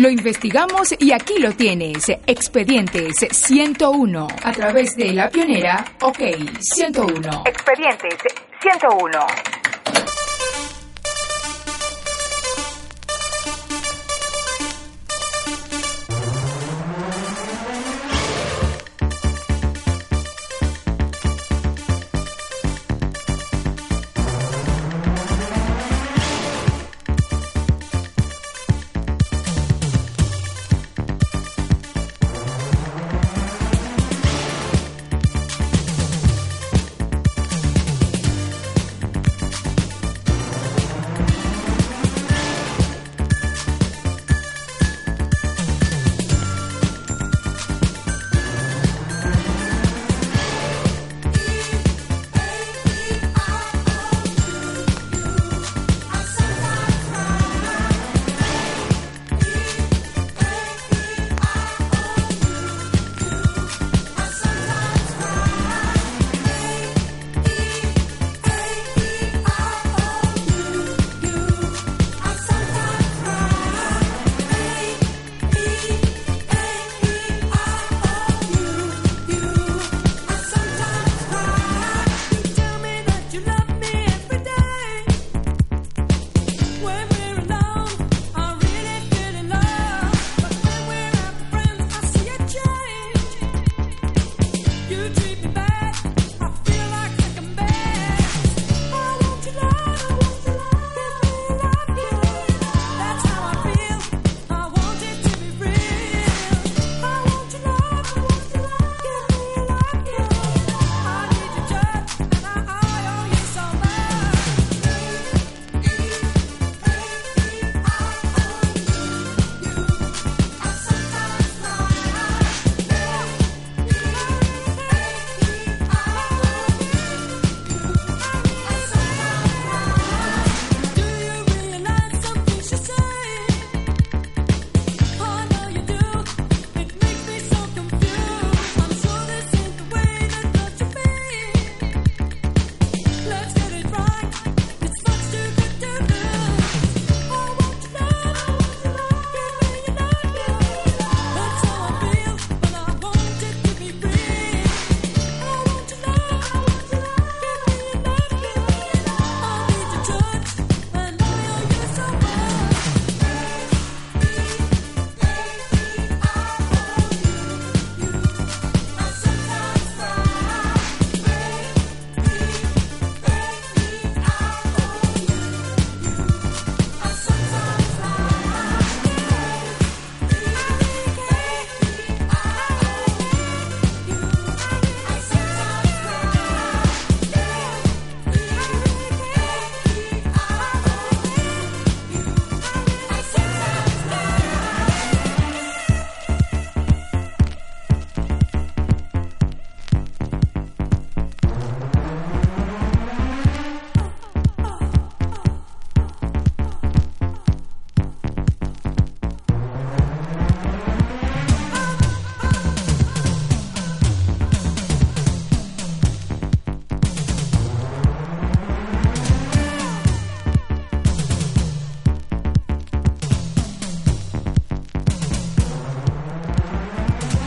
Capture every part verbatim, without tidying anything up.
Lo investigamos y aquí lo tienes. Expedientes ciento uno. A través de La Pionera, OK ciento uno. Expedientes ciento uno.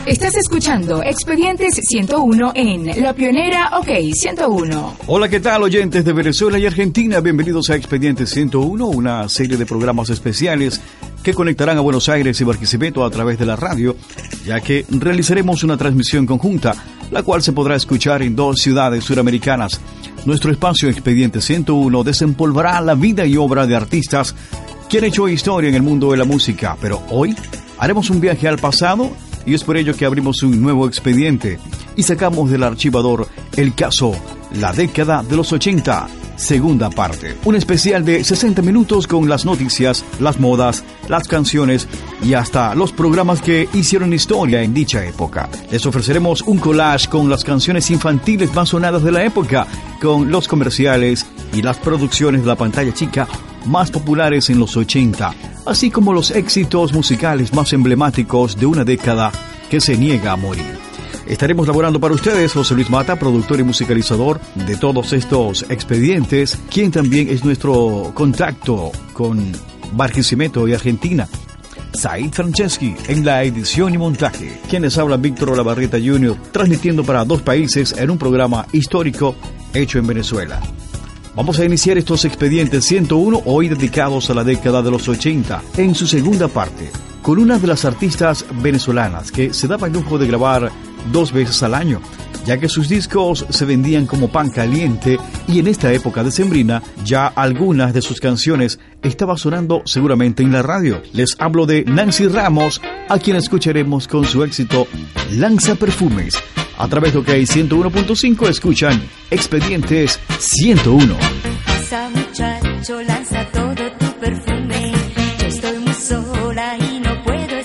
Estás escuchando Expedientes ciento uno en La Pionera, OK ciento uno. Hola, ¿qué tal, oyentes de Venezuela y Argentina? Bienvenidos a Expedientes ciento uno, una serie de programas especiales que conectarán a Buenos Aires y Barquisimeto a través de la radio, ya que realizaremos una transmisión conjunta, la cual se podrá escuchar en dos ciudades suramericanas. Nuestro espacio Expedientes ciento uno desempolvará la vida y obra de artistas que han hecho historia en el mundo de la música, pero hoy haremos un viaje al pasado. Y es por ello que abrimos un nuevo expediente y sacamos del archivador el caso La Década de los ochenta, segunda parte. Un especial de sesenta minutos con las noticias, las modas, las canciones y hasta los programas que hicieron historia en dicha época. Les ofreceremos un collage con las canciones infantiles más sonadas de la época, con los comerciales y las producciones de la pantalla chica más populares en los ochenta, así como los éxitos musicales más emblemáticos de una década que se niega a morir. Estaremos laborando para ustedes José Luis Mata, productor y musicalizador de todos estos expedientes, quien también es nuestro contacto con Barquisimeto y Argentina. Said Franceschi en la edición y montaje. Quienes habla Víctor Olavarrieta junior transmitiendo para dos países en un programa histórico hecho en Venezuela. Vamos a iniciar estos expedientes ciento uno hoy dedicados a la década de los ochenta en su segunda parte, con una de las artistas venezolanas que se daba el lujo de grabar dos veces al año, ya que sus discos se vendían como pan caliente y en esta época decembrina ya algunas de sus canciones estaban sonando seguramente en la radio. Les hablo de Nancy Ramos, a quien escucharemos con su éxito Lanza Perfumes. A través de OK ciento uno punto cinco escuchan Expedientes ciento uno. Pasa muchacho, lanza todo tu perfume, yo estoy muy sola y no puedo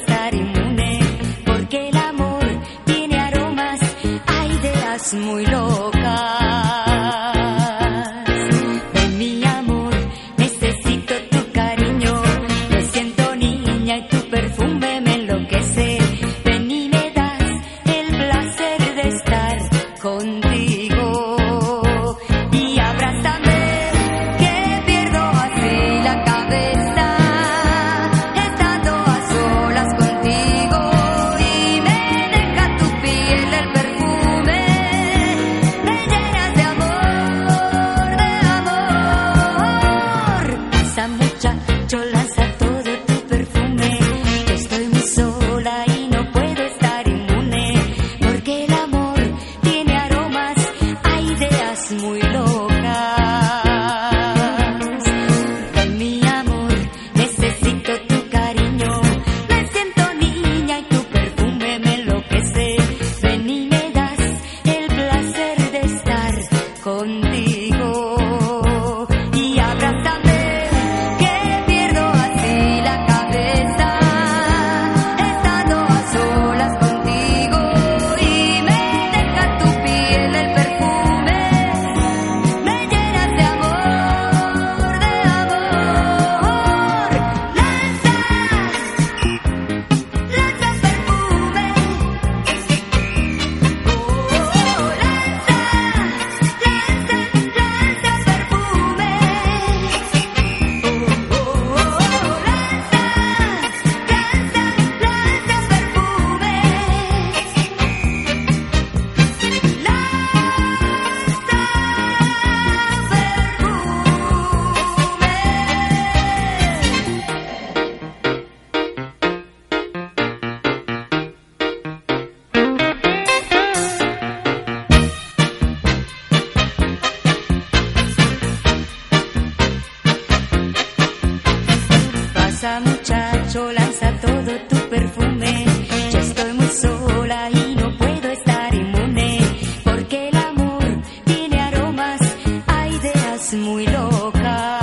estar inmune, porque el amor tiene aromas, hay ideas muy locas.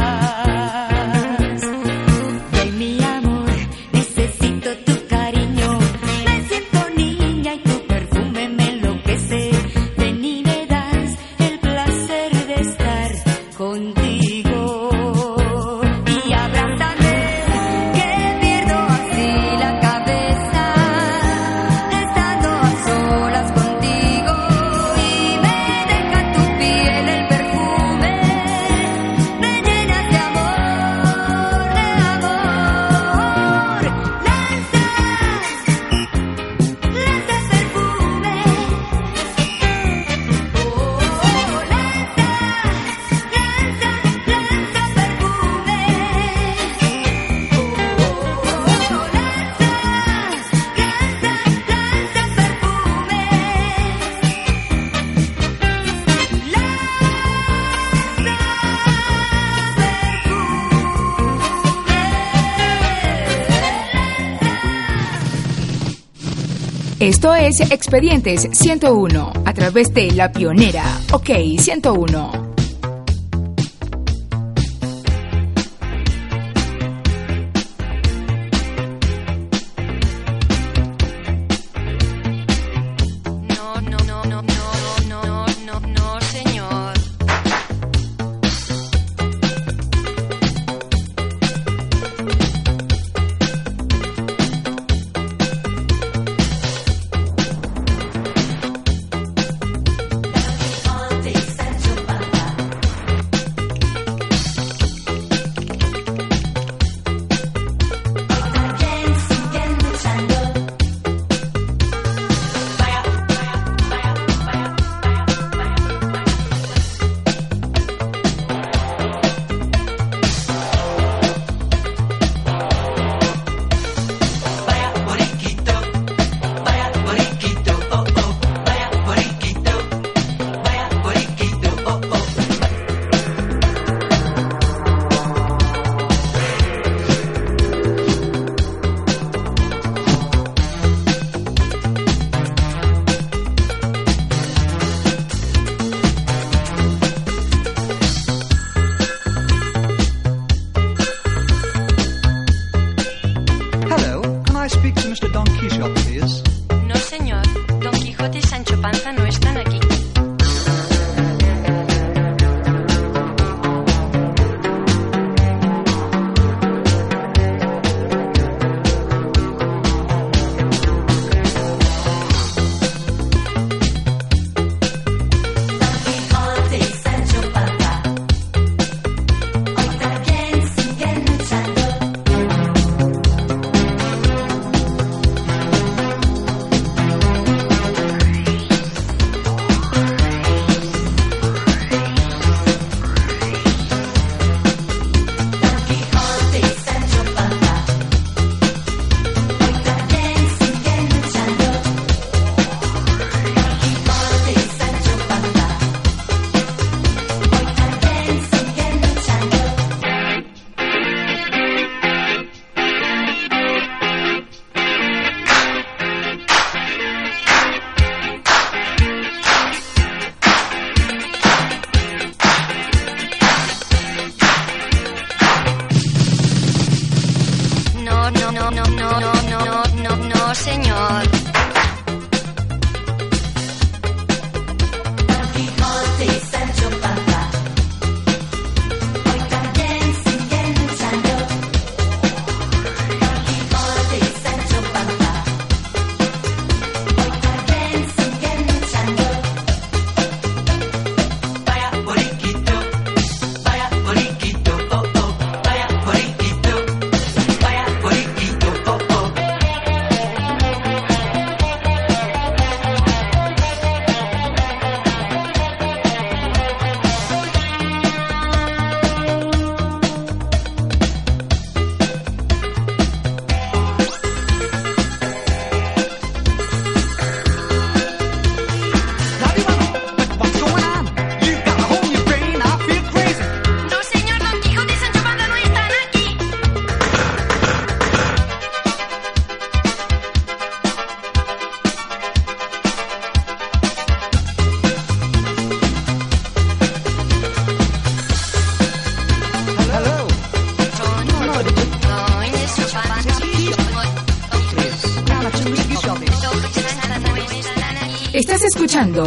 Esto es Expedientes ciento uno, a través de La Pionera, OK ciento uno. Bye. speak to mister Don Quixote, please? No, señor. Don Quijote y Sancho Panza no están aquí.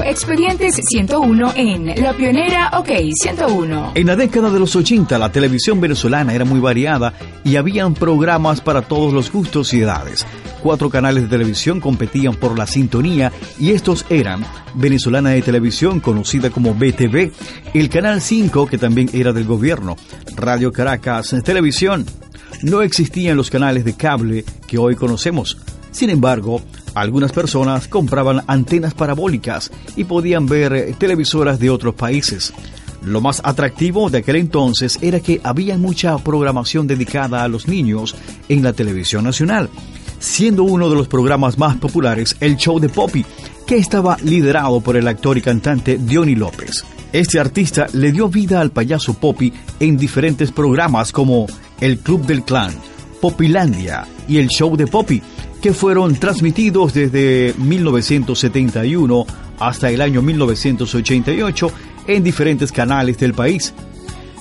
Expedientes ciento uno en La Pionera, OK ciento uno. En la década de los ochenta, la televisión venezolana era muy variada y habían programas para todos los gustos y edades. Cuatro canales de televisión competían por la sintonía y estos eran Venezolana de Televisión, conocida como B T V, el Canal cinco, que también era del gobierno, Radio Caracas Televisión. No existían los canales de cable que hoy conocemos. Sin embargo, algunas personas compraban antenas parabólicas y podían ver televisoras de otros países. Lo más atractivo de aquel entonces era que había mucha programación dedicada a los niños en la televisión nacional, siendo uno de los programas más populares El Show de Poppy, que estaba liderado por el actor y cantante Diony López. Este artista le dio vida al payaso Poppy en diferentes programas como El Club del Clan, Popilandia y El Show de Poppy, que fueron transmitidos desde mil novecientos setenta y uno hasta el año mil novecientos ochenta y ocho en diferentes canales del país.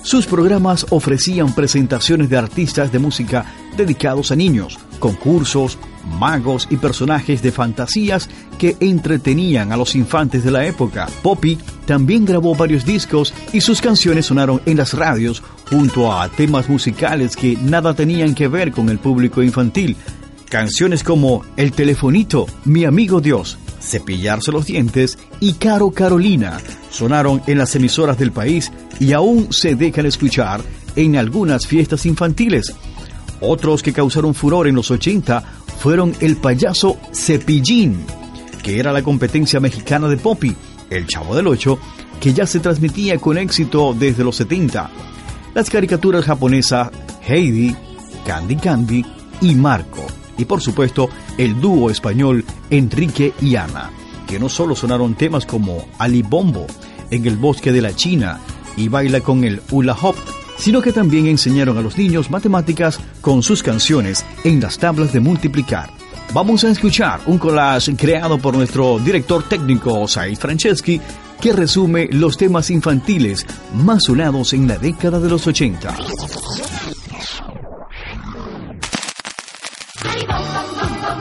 Sus programas ofrecían presentaciones de artistas de música dedicados a niños, concursos, magos y personajes de fantasías que entretenían a los infantes de la época. Poppy también grabó varios discos y sus canciones sonaron en las radios junto a temas musicales que nada tenían que ver con el público infantil. Canciones como El Telefonito, Mi Amigo Dios, Cepillarse los Dientes y Caro Carolina sonaron en las emisoras del país y aún se dejan escuchar en algunas fiestas infantiles. Otros que causaron furor en los ochenta fueron El Payaso Cepillín, que era la competencia mexicana de Poppy, El Chavo del Ocho, que ya se transmitía con éxito desde los setenta, las caricaturas japonesas Heidi, Candy Candy y Marco, y por supuesto el dúo español Enrique y Ana, que no solo sonaron temas como Alibombo, En el Bosque de la China y Baila con el Hula Hop, sino que también enseñaron a los niños matemáticas con sus canciones en las tablas de multiplicar. Vamos a escuchar un collage creado por nuestro director técnico Said Franceschi, que resume los temas infantiles más sonados en la década de los ochenta. Bum, bum, bum.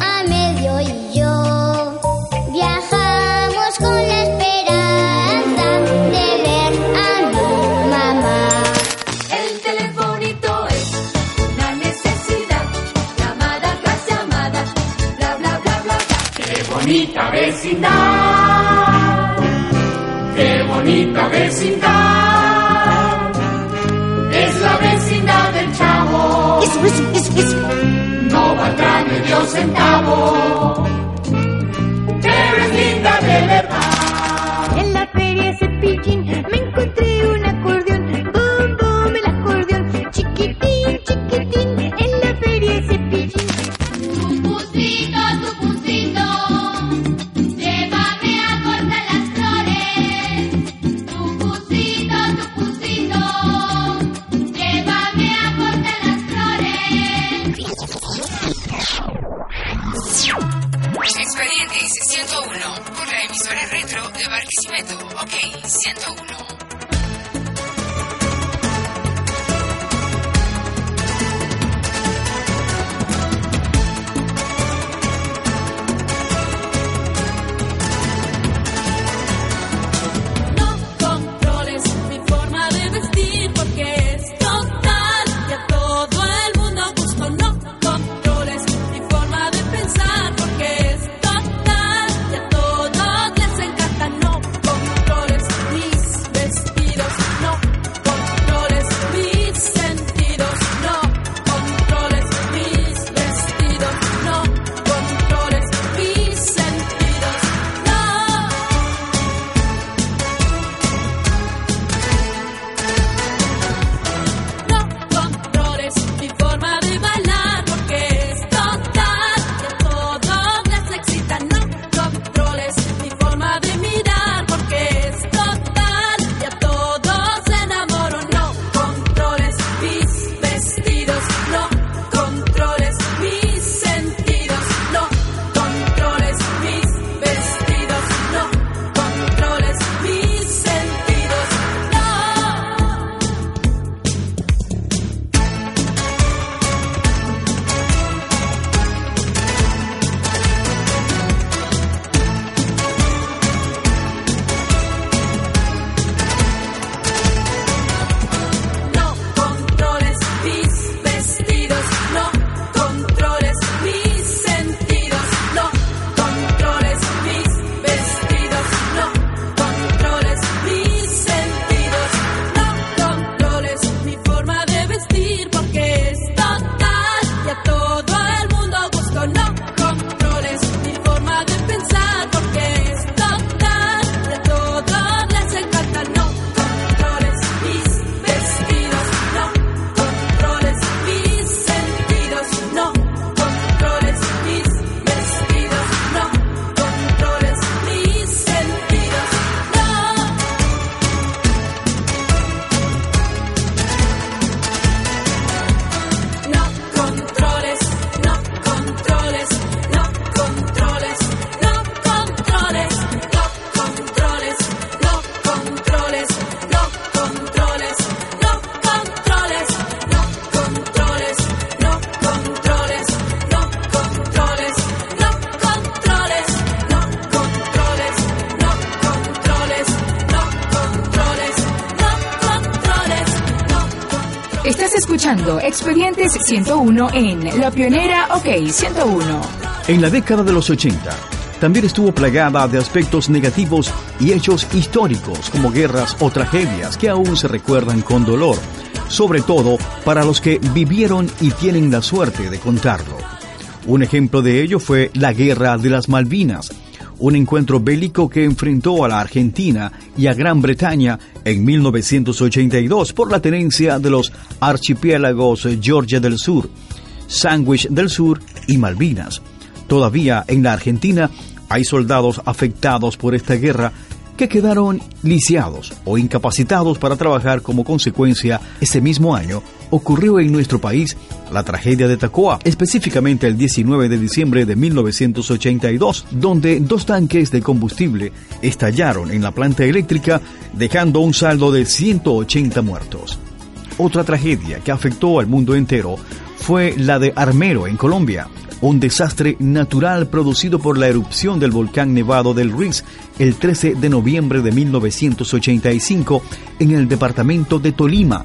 Amedio y yo viajamos con la esperanza de ver a mi mamá. El telefonito es una necesidad. Llamada tras llamada, bla bla bla bla bla. ¡Qué bonita vecindad! ¡Qué bonita vecindad! Es la vecindad del Chavo. Eso, eso, eso, eso. No valdrá ni un centavo, pero es linda de verdad. En la feria Cepillín me encontré un acordeón, bum bum el acordeón, chiquitín, chiquitín. En la feria Cepillín, Tupucito, Tupucito, llévame a cortar las flores. Tupucito, Tupucito, llévame a cortar las flores. Expedientes ciento uno por la emisora retro de Barquisimeto. OK ciento uno. Expedientes ciento uno en La Pionera. OK ciento uno. En la década de los ochenta también estuvo plagada de aspectos negativos y hechos históricos como guerras o tragedias que aún se recuerdan con dolor, sobre todo para los que vivieron y tienen la suerte de contarlo. Un ejemplo de ello fue la Guerra de las Malvinas, un encuentro bélico que enfrentó a la Argentina y a Gran Bretaña en mil novecientos ochenta y dos por la tenencia de los archipiélagos Georgia del Sur, Sandwich del Sur y Malvinas. Todavía en la Argentina hay soldados afectados por esta guerra que quedaron lisiados o incapacitados para trabajar. Como consecuencia, ese mismo año ocurrió en nuestro país la tragedia de Tacoa, específicamente el diecinueve de diciembre de mil novecientos ochenta y dos, donde dos tanques de combustible estallaron en la planta eléctrica, dejando un saldo de ciento ochenta muertos. Otra tragedia que afectó al mundo entero fue la de Armero en Colombia, un desastre natural producido por la erupción del volcán Nevado del Ruiz el trece de noviembre de mil novecientos ochenta y cinco en el departamento de Tolima.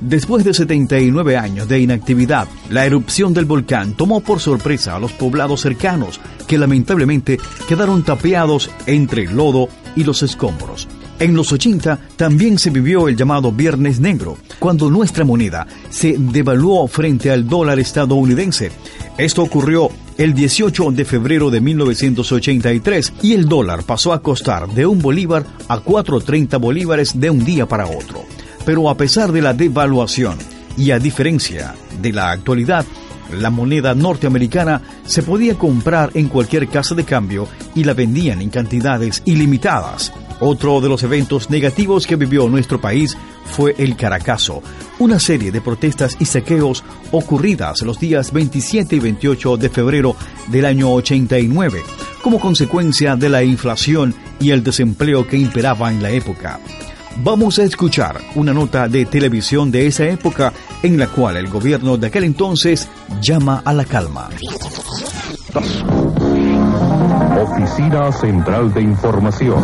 Después de setenta y nueve años de inactividad, la erupción del volcán tomó por sorpresa a los poblados cercanos, que lamentablemente quedaron tapiados entre el lodo y los escombros. En los ochenta también se vivió el llamado Viernes Negro, cuando nuestra moneda se devaluó frente al dólar estadounidense. Esto ocurrió el dieciocho de febrero de mil novecientos ochenta y tres y el dólar pasó a costar de un bolívar a cuatro treinta bolívares de un día para otro. Pero a pesar de la devaluación y a diferencia de la actualidad, la moneda norteamericana se podía comprar en cualquier casa de cambio y la vendían en cantidades ilimitadas. Otro de los eventos negativos que vivió nuestro país fue el Caracazo, una serie de protestas y saqueos ocurridas los días veintisiete y veintiocho de febrero del año ochenta y nueve, como consecuencia de la inflación y el desempleo que imperaba en la época. Vamos a escuchar una nota de televisión de esa época en la cual el gobierno de aquel entonces llama a la calma. Oficina Central de Información.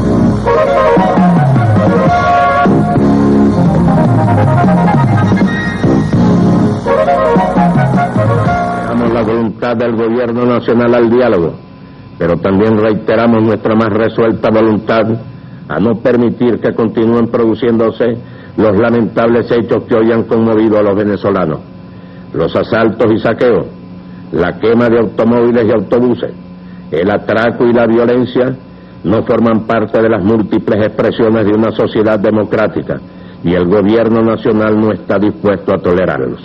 Damos la voluntad del gobierno nacional al diálogo, pero también reiteramos nuestra más resuelta voluntad a no permitir que continúen produciéndose los lamentables hechos que hoy han conmovido a los venezolanos. Los asaltos y saqueos, la quema de automóviles y autobuses, el atraco y la violencia no forman parte de las múltiples expresiones de una sociedad democrática y el gobierno nacional no está dispuesto a tolerarlos.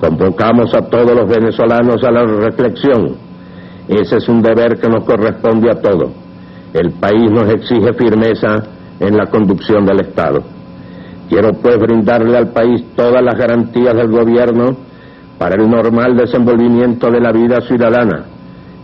Convocamos a todos los venezolanos a la reflexión. Ese es un deber que nos corresponde a todos. El país nos exige firmeza en la conducción del Estado. Quiero pues brindarle al país todas las garantías del gobierno para el normal desenvolvimiento de la vida ciudadana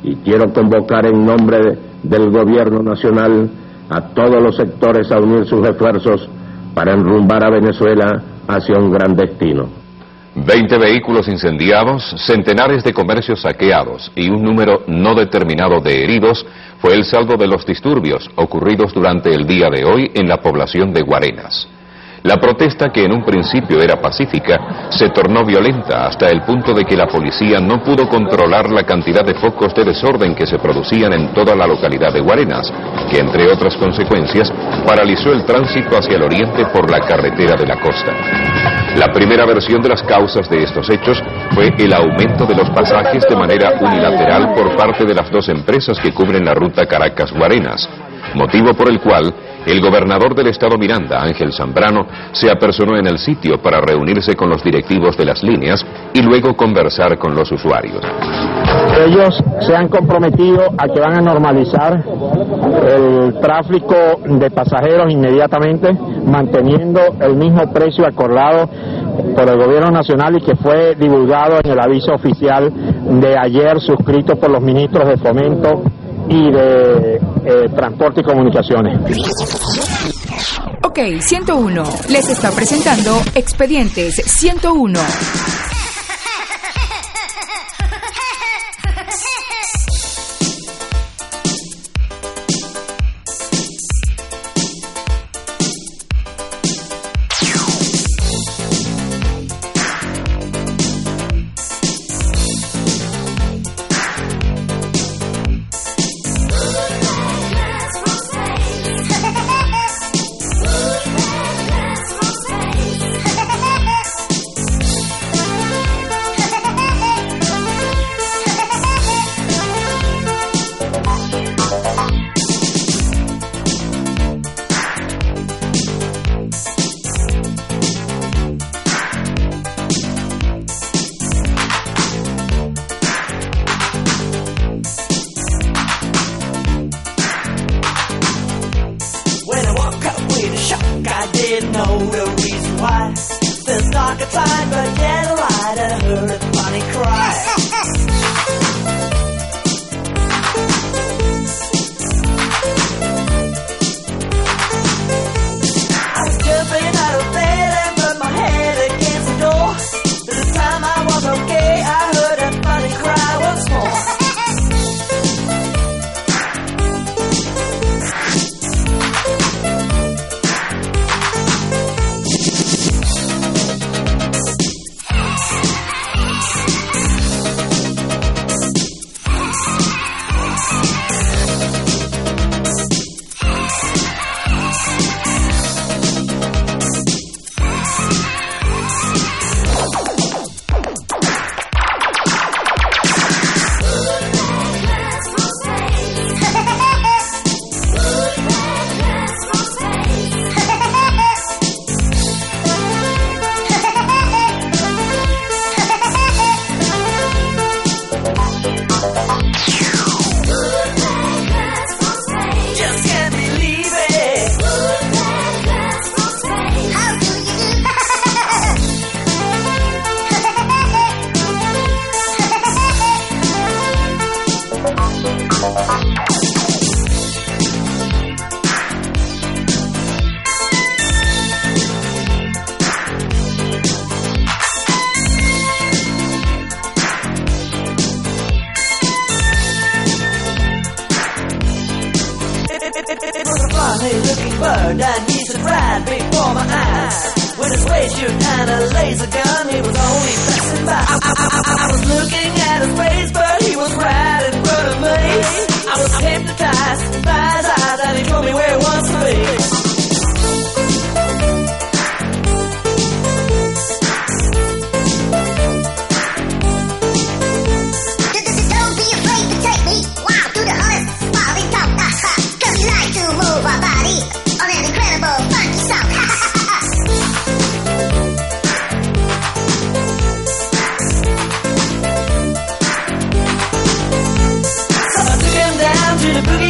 y quiero convocar en nombre de, del gobierno nacional a todos los sectores a unir sus esfuerzos para enrumbar a Venezuela hacia un gran destino. Veinte vehículos incendiados, centenares de comercios saqueados y un número no determinado de heridos fue el saldo de los disturbios ocurridos durante el día de hoy en la población de Guarenas. La protesta, que en un principio era pacífica, se tornó violenta hasta el punto de que la policía no pudo controlar la cantidad de focos de desorden que se producían en toda la localidad de Guarenas, que entre otras consecuencias paralizó el tránsito hacia el oriente por la carretera de la costa. La primera versión de las causas de estos hechos fue el aumento de los pasajes de manera unilateral por parte de las dos empresas que cubren la ruta Caracas-Guarenas, motivo por el cual el gobernador del estado Miranda, Ángel Zambrano, se apersonó en el sitio para reunirse con los directivos de las líneas y luego conversar con los usuarios. Ellos se han comprometido a que van a normalizar el tráfico de pasajeros inmediatamente, manteniendo el mismo precio acordado por el gobierno nacional y que fue divulgado en el aviso oficial de ayer, suscrito por los ministros de Fomento y de eh, Transporte y Comunicaciones. OK ciento uno les está presentando Expedientes ciento uno. More. It was a flying-looking bird, and he stood right before my eyes. With a spaceship and a laser gun, he was only passing by. I, I, I, I was looking at his face, but he was right in front of me. I was hypnotized by his eyes, and he told me where he wants to be. The boogie.